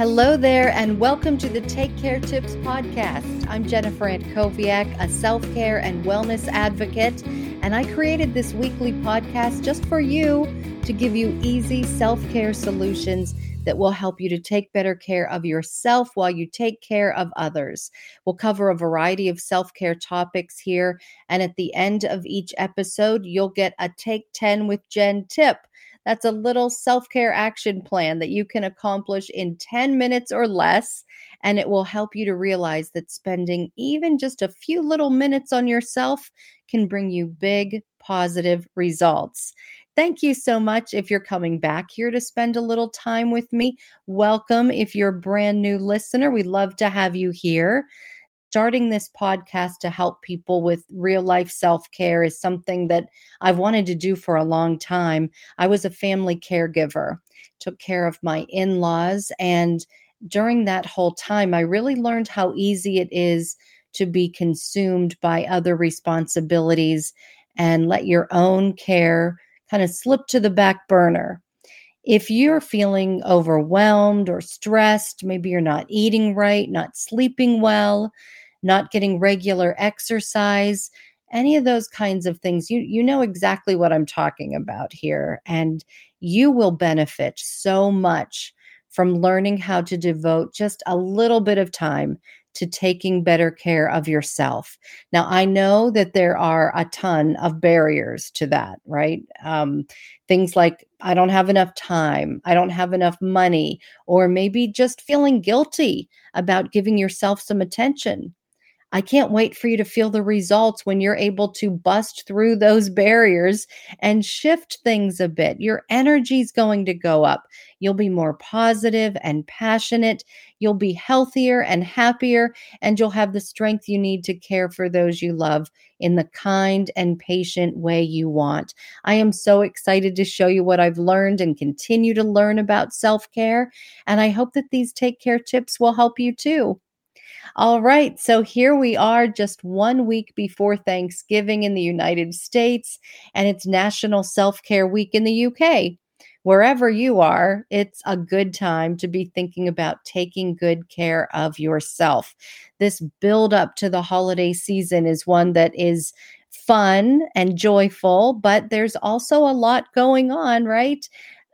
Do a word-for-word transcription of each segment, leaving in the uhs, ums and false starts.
Hello there, and welcome to the Take Care Tips podcast. I'm Jennifer Antkowiak, a self-care and wellness advocate, and I created this weekly podcast just for you to give you easy self-care solutions that will help you to take better care of yourself while you take care of others. We'll cover a variety of self-care topics here, and at the end of each episode, you'll get a Take ten with Jen tip. That's a little self-care action plan that you can accomplish in ten minutes or less, and it will help you to realize that spending even just a few little minutes on yourself can bring you big, positive results. Thank you so much if you're coming back here to spend a little time with me. Welcome if you're a brand new listener. We'd love to have you here. Starting this podcast to help people with real life self-care is something that I've wanted to do for a long time. I was a family caregiver, took care of my in-laws. And during that whole time, I really learned how easy it is to be consumed by other responsibilities and let your own care kind of slip to the back burner. If you're feeling overwhelmed or stressed, maybe you're not eating right, not sleeping well, not getting regular exercise, any of those kinds of things, you, you know exactly what I'm talking about here. And you will benefit so much from learning how to devote just a little bit of time to taking better care of yourself. Now, I know that there are a ton of barriers to that, right? Um, things like, I don't have enough time, I don't have enough money, or maybe just feeling guilty about giving yourself some attention. I can't wait for you to feel the results when you're able to bust through those barriers and shift things a bit. Your energy's going to go up. You'll be more positive and passionate. You'll be healthier and happier, and you'll have the strength you need to care for those you love in the kind and patient way you want. I am so excited to show you what I've learned and continue to learn about self-care, and I hope that these Take Care tips will help you too. All right, so here we are just one week before Thanksgiving in the United States, and it's National Self-Care Week in the U K. Wherever you are, it's a good time to be thinking about taking good care of yourself. This build up to the holiday season is one that is fun and joyful, but there's also a lot going on, right?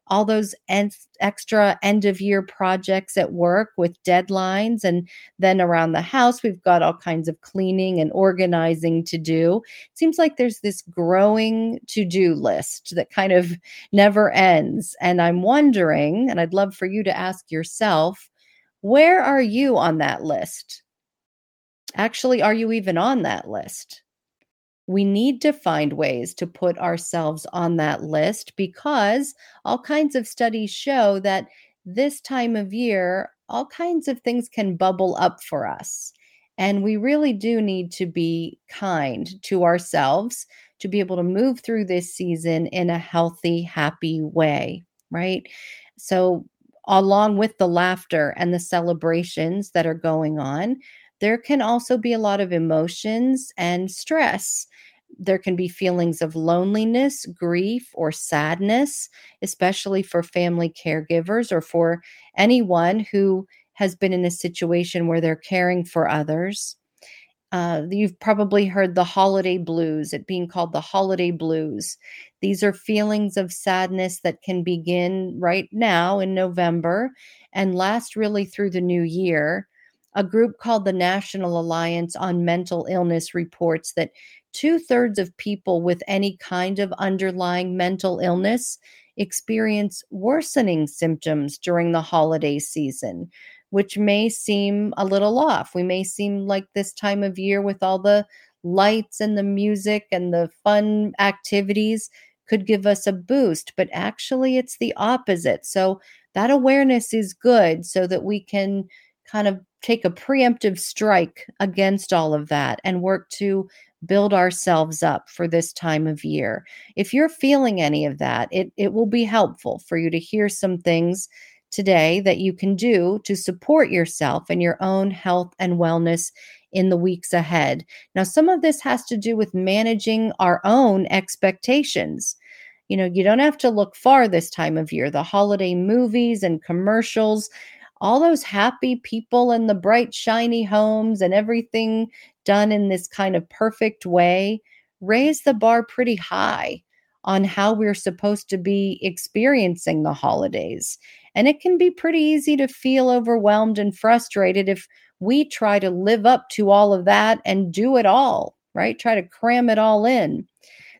All those en- extra end-of-year projects at work with deadlines, and then around the house, we've got all kinds of cleaning and organizing to do. It seems like there's this growing to-do list that kind of never ends. And I'm wondering, and I'd love for you to ask yourself, where are you on that list? Actually, are you even on that list? We need to find ways to put ourselves on that list because all kinds of studies show that this time of year, all kinds of things can bubble up for us. And we really do need to be kind to ourselves to be able to move through this season in a healthy, happy way, right? So, along with the laughter and the celebrations that are going on, there can also be a lot of emotions and stress. There can be feelings of loneliness, grief, or sadness, especially for family caregivers or for anyone who has been in a situation where they're caring for others. Uh, you've probably heard the holiday blues, it being called the holiday blues. These are feelings of sadness that can begin right now in November and last really through the new year. A group called the National Alliance on Mental Illness reports that two-thirds of people with any kind of underlying mental illness experience worsening symptoms during the holiday season, which may seem a little off. We may seem like this time of year with all the lights and the music and the fun activities could give us a boost, but actually it's the opposite. So that awareness is good so that we can kind of take a preemptive strike against all of that and work to build ourselves up for this time of year. If you're feeling any of that, it, it will be helpful for you to hear some things today that you can do to support yourself and your own health and wellness in the weeks ahead. Now, some of this has to do with managing our own expectations. You know, you don't have to look far this time of year. The holiday movies and commercials all those happy people and the bright, shiny homes and everything done in this kind of perfect way raise the bar pretty high on how we're supposed to be experiencing the holidays. And it can be pretty easy to feel overwhelmed and frustrated if we try to live up to all of that and do it all, right? Try to cram it all in.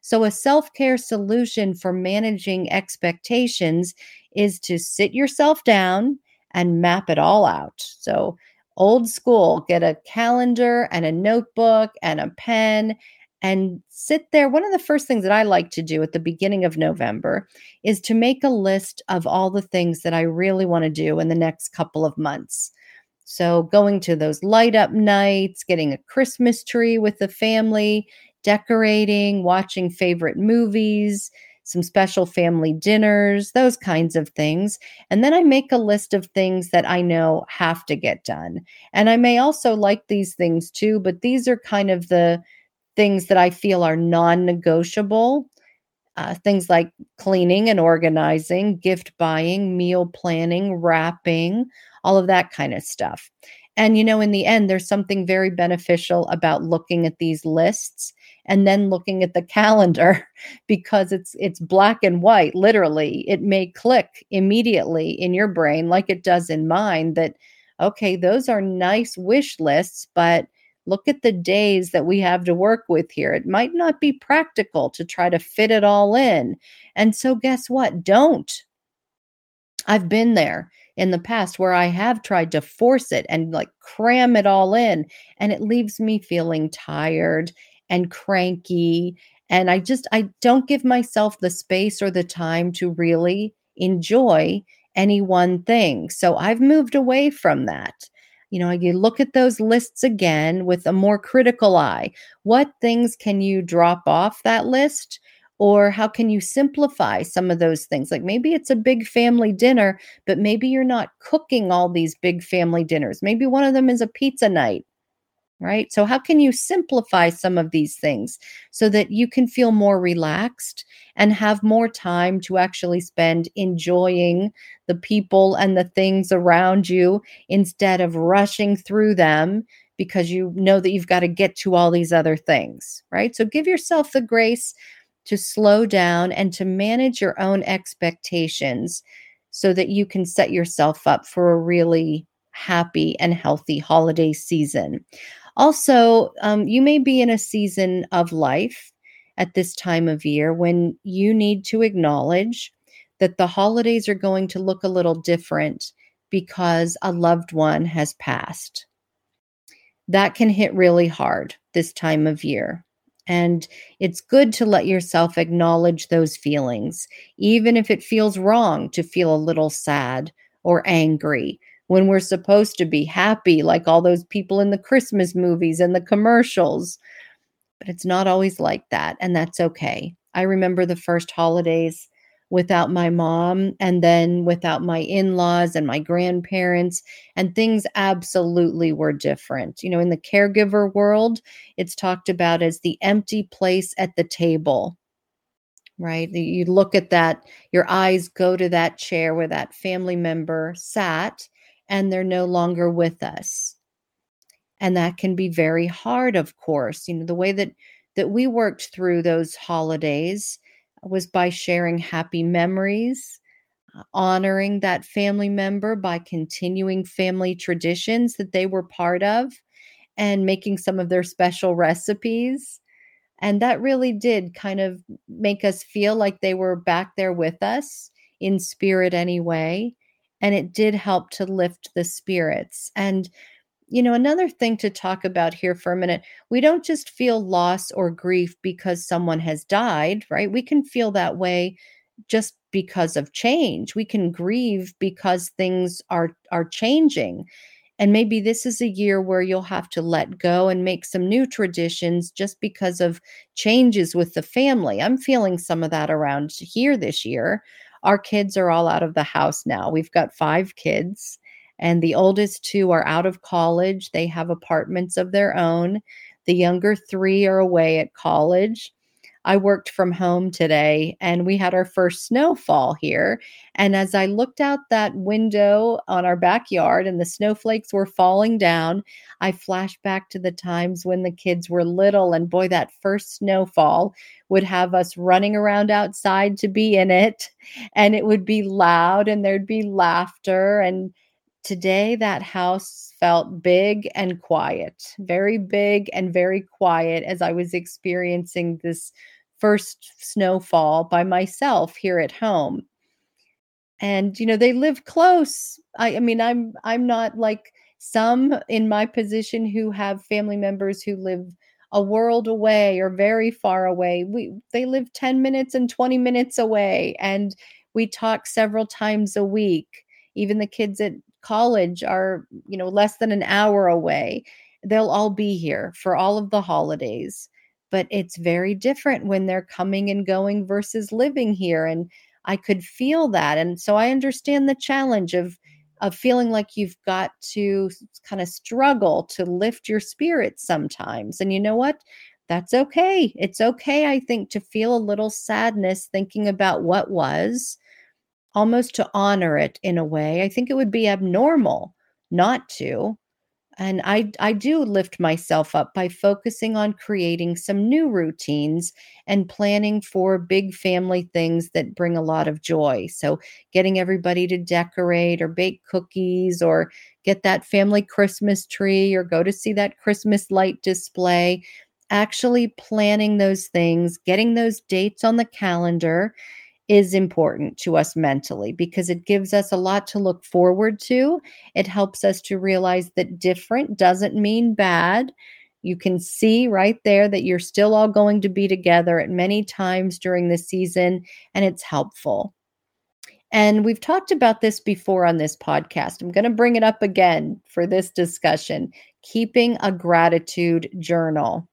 So a self-care solution for managing expectations is to sit yourself down and map it all out. So old school, get a calendar and a notebook and a pen and sit there. One of the first things that I like to do at the beginning of November is to make a list of all the things that I really want to do in the next couple of months. So going to those light up nights, getting a Christmas tree with the family, decorating, watching favorite movies, some special family dinners, those kinds of things. And then I make a list of things that I know have to get done. And I may also like these things too, but these are kind of the things that I feel are non-negotiable, uh, things like cleaning and organizing, gift buying, meal planning, wrapping, all of that kind of stuff. And, you know, in the end, there's something very beneficial about looking at these lists and then looking at the calendar, because it's it's black and white, literally. It may click immediately in your brain like it does in mine that, okay, those are nice wish lists, but look at the days that we have to work with here. It might not be practical to try to fit it all in. And so guess what? Don't. I've been there in the past where I have tried to force it and like cram it all in, and it leaves me feeling tired and cranky. And I just, I don't give myself the space or the time to really enjoy any one thing. So I've moved away from that. You know, you look at those lists again with a more critical eye. What things can you drop off that list? Or how can you simplify some of those things? Like maybe it's a big family dinner, but maybe you're not cooking all these big family dinners. Maybe one of them is a pizza night, right? So how can you simplify some of these things so that you can feel more relaxed and have more time to actually spend enjoying the people and the things around you instead of rushing through them because you know that you've got to get to all these other things, right? So give yourself the grace to slow down and to manage your own expectations so that you can set yourself up for a really happy and healthy holiday season. Also, um, you may be in a season of life at this time of year when you need to acknowledge that the holidays are going to look a little different because a loved one has passed. That can hit really hard this time of year. And it's good to let yourself acknowledge those feelings, even if it feels wrong to feel a little sad or angry when we're supposed to be happy, like all those people in the Christmas movies and the commercials. But it's not always like that, and that's okay. I remember the first holidays without my mom and then without my in-laws and my grandparents, and things absolutely were different. You know, in the caregiver world, it's talked about as the empty place at the table, right? You look at that, your eyes go to that chair where that family member sat, and they're no longer with us. And that can be very hard, of course. You know, the way that, that we worked through those holidays was by sharing happy memories, honoring that family member by continuing family traditions that they were part of and making some of their special recipes. And that really did kind of make us feel like they were back there with us in spirit anyway. And it did help to lift the spirits. And, you know, another thing to talk about here for a minute, we don't just feel loss or grief because someone has died, right? We can feel that way just because of change. We can grieve because things are, are changing. And maybe this is a year where you'll have to let go and make some new traditions just because of changes with the family. I'm feeling some of that around here this year. Our kids are all out of the house now. We've got five kids. And the oldest two are out of college. They have apartments of their own. The younger three are away at college. I worked from home today and we had our first snowfall here. And as I looked out that window on our backyard and the snowflakes were falling down, I flashed back to the times when the kids were little, and boy, that first snowfall would have us running around outside to be in it, and it would be loud and there'd be laughter. And today that house felt big and quiet, very big and very quiet, as I was experiencing this first snowfall by myself here at home. And, you know, they live close. I, I mean, I'm I'm not like some in my position who have family members who live a world away or very far away. We they live ten minutes and twenty minutes away, and we talk several times a week. Even the kids at college are, you know, less than an hour away. They'll all be here for all of the holidays, but it's very different when they're coming and going versus living here. And I could feel that. And so I understand the challenge of, of feeling like you've got to kind of struggle to lift your spirits sometimes. And you know what? That's okay. It's okay, I think, to feel a little sadness thinking about what was, almost to honor it in a way. I think it would be abnormal not to. And I, I do lift myself up by focusing on creating some new routines and planning for big family things that bring a lot of joy. So getting everybody to decorate or bake cookies or get that family Christmas tree or go to see that Christmas light display, actually planning those things, getting those dates on the calendar is important to us mentally because it gives us a lot to look forward to. It helps us to realize that different doesn't mean bad. You can see right there that you're still all going to be together at many times during the season, and it's helpful. And we've talked about this before on this podcast. I'm going to bring it up again for this discussion, keeping a gratitude journal.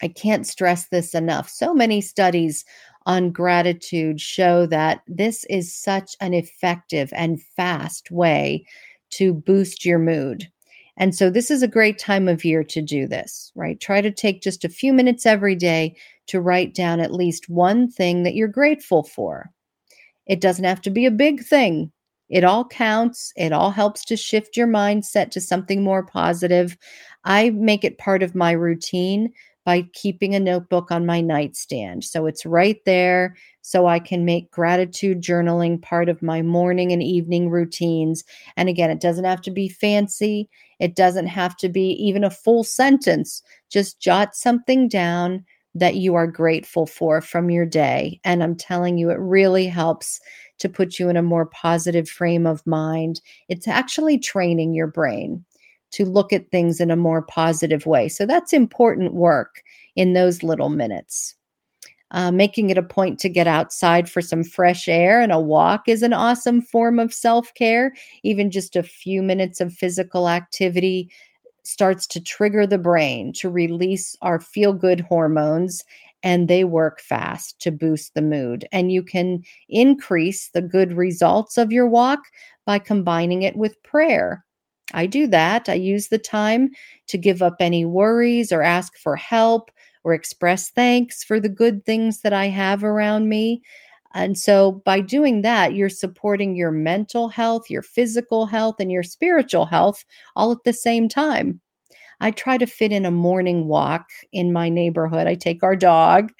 I can't stress this enough. So many studies on gratitude show that this is such an effective and fast way to boost your mood. And so this is a great time of year to do this, right? Try to take just a few minutes every day to write down at least one thing that you're grateful for. It doesn't have to be a big thing. It all counts. It all helps to shift your mindset to something more positive. I make it part of my routine by keeping a notebook on my nightstand. So it's right there, so I can make gratitude journaling part of my morning and evening routines. And again, it doesn't have to be fancy. It doesn't have to be even a full sentence. Just jot something down that you are grateful for from your day. And I'm telling you, it really helps to put you in a more positive frame of mind. It's actually training your brain to look at things in a more positive way. So that's important work in those little minutes. Uh, making it a point to get outside for some fresh air and a walk is an awesome form of self-care. Even just a few minutes of physical activity starts to trigger the brain to release our feel-good hormones, and they work fast to boost the mood. And you can increase the good results of your walk by combining it with prayer. I do that. I use the time to give up any worries or ask for help or express thanks for the good things that I have around me. And so by doing that, you're supporting your mental health, your physical health, and your spiritual health all at the same time. I try to fit in a morning walk in my neighborhood. I take our dog.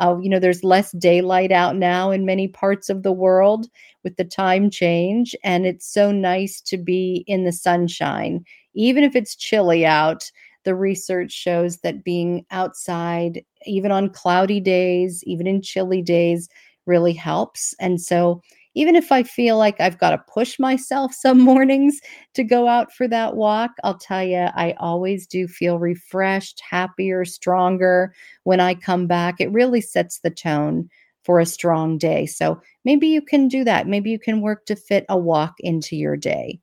Uh, you know, there's less daylight out now in many parts of the world with the time change. And it's so nice to be in the sunshine. Even if it's chilly out, the research shows that being outside, even on cloudy days, even in chilly days, really helps. And so even if I feel like I've got to push myself some mornings to go out for that walk, I'll tell you, I always do feel refreshed, happier, stronger when I come back. It really sets the tone for a strong day. So maybe you can do that. Maybe you can work to fit a walk into your day.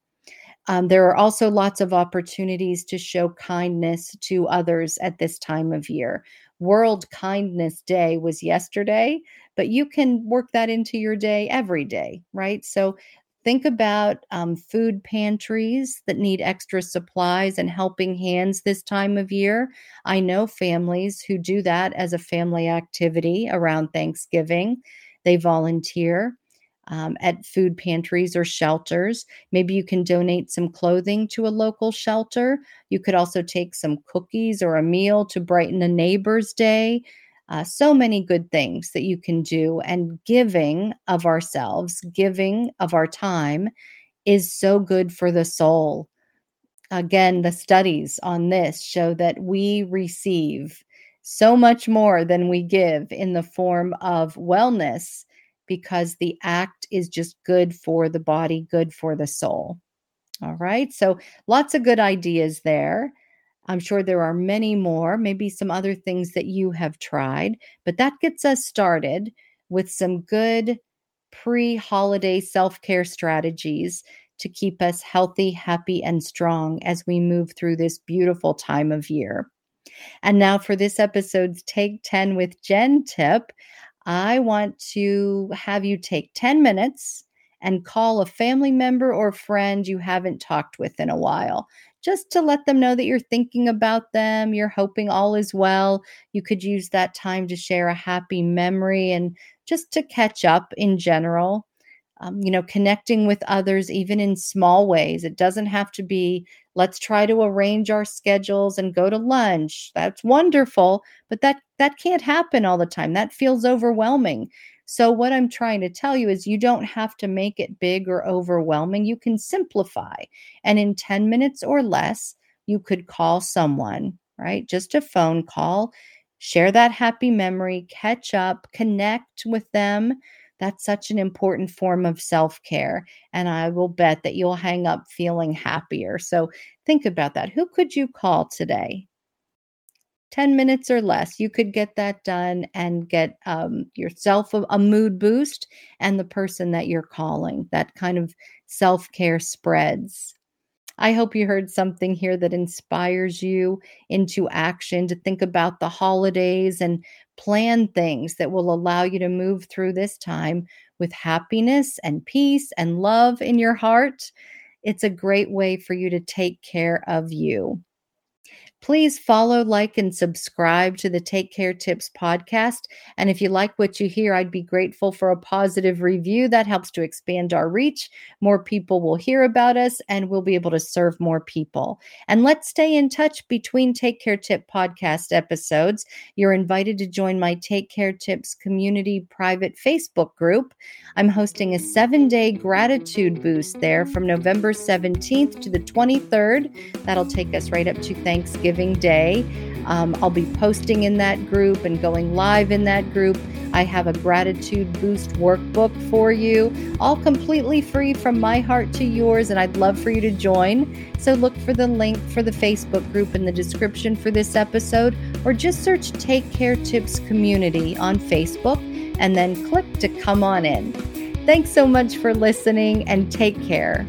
Um, there are also lots of opportunities to show kindness to others at this time of year. World Kindness Day was yesterday, but you can work that into your day every day, right? So Think about um, food pantries that need extra supplies and helping hands this time of year. I know families who do that as a family activity around Thanksgiving. They volunteer um, at food pantries or shelters. Maybe you can donate some clothing to a local shelter. You could also take some cookies or a meal to brighten a neighbor's day. Uh, so many good things that you can do, and giving of ourselves, giving of our time is so good for the soul. Again, the studies on this show that we receive so much more than we give in the form of wellness, because the act is just good for the body, good for the soul. All right. So lots of good ideas there. I'm sure there are many more, maybe some other things that you have tried, but that gets us started with some good pre-holiday self-care strategies to keep us healthy, happy, and strong as we move through this beautiful time of year. And now for this episode's Take ten with Jen tip, I want to have you take ten minutes and call a family member or friend you haven't talked with in a while, just to let them know that you're thinking about them, you're hoping all is well. You could use that time to share a happy memory and just to catch up in general. Um, you know, connecting with others, even in small ways. It doesn't have to be, let's try to arrange our schedules and go to lunch. That's wonderful, but that, that can't happen all the time. That feels overwhelming. So what I'm trying to tell you is you don't have to make it big or overwhelming. You can simplify. And in ten minutes or less, you could call someone, right? Just a phone call, share that happy memory, catch up, connect with them. That's such an important form of self-care. And I will bet that you'll hang up feeling happier. So think about that. Who could you call today? ten minutes or less, you could get that done and get um, yourself a, a mood boost, and the person that you're calling. That kind of self-care spreads. I hope you heard something here that inspires you into action, to think about the holidays and plan things that will allow you to move through this time with happiness and peace and love in your heart. It's a great way for you to take care of you. Please follow, like, and subscribe to the Take Care Tips podcast. And if you like what you hear, I'd be grateful for a positive review. That helps to expand our reach. More people will hear about us, and we'll be able to serve more people. And let's stay in touch between Take Care Tip podcast episodes. You're invited to join my Take Care Tips community private Facebook group. I'm hosting a seven-day gratitude boost there from November seventeenth to the twenty-third. That'll take us right up to Thanksgiving Day. Um, I'll be posting in that group and going live in that group. I have a gratitude boost workbook for you, all completely free, from my heart to yours, and I'd love for you to join. So look for the link for the Facebook group in the description for this episode, or just search Take Care Tips Community on Facebook and then click to come on in. Thanks so much for listening, and take care.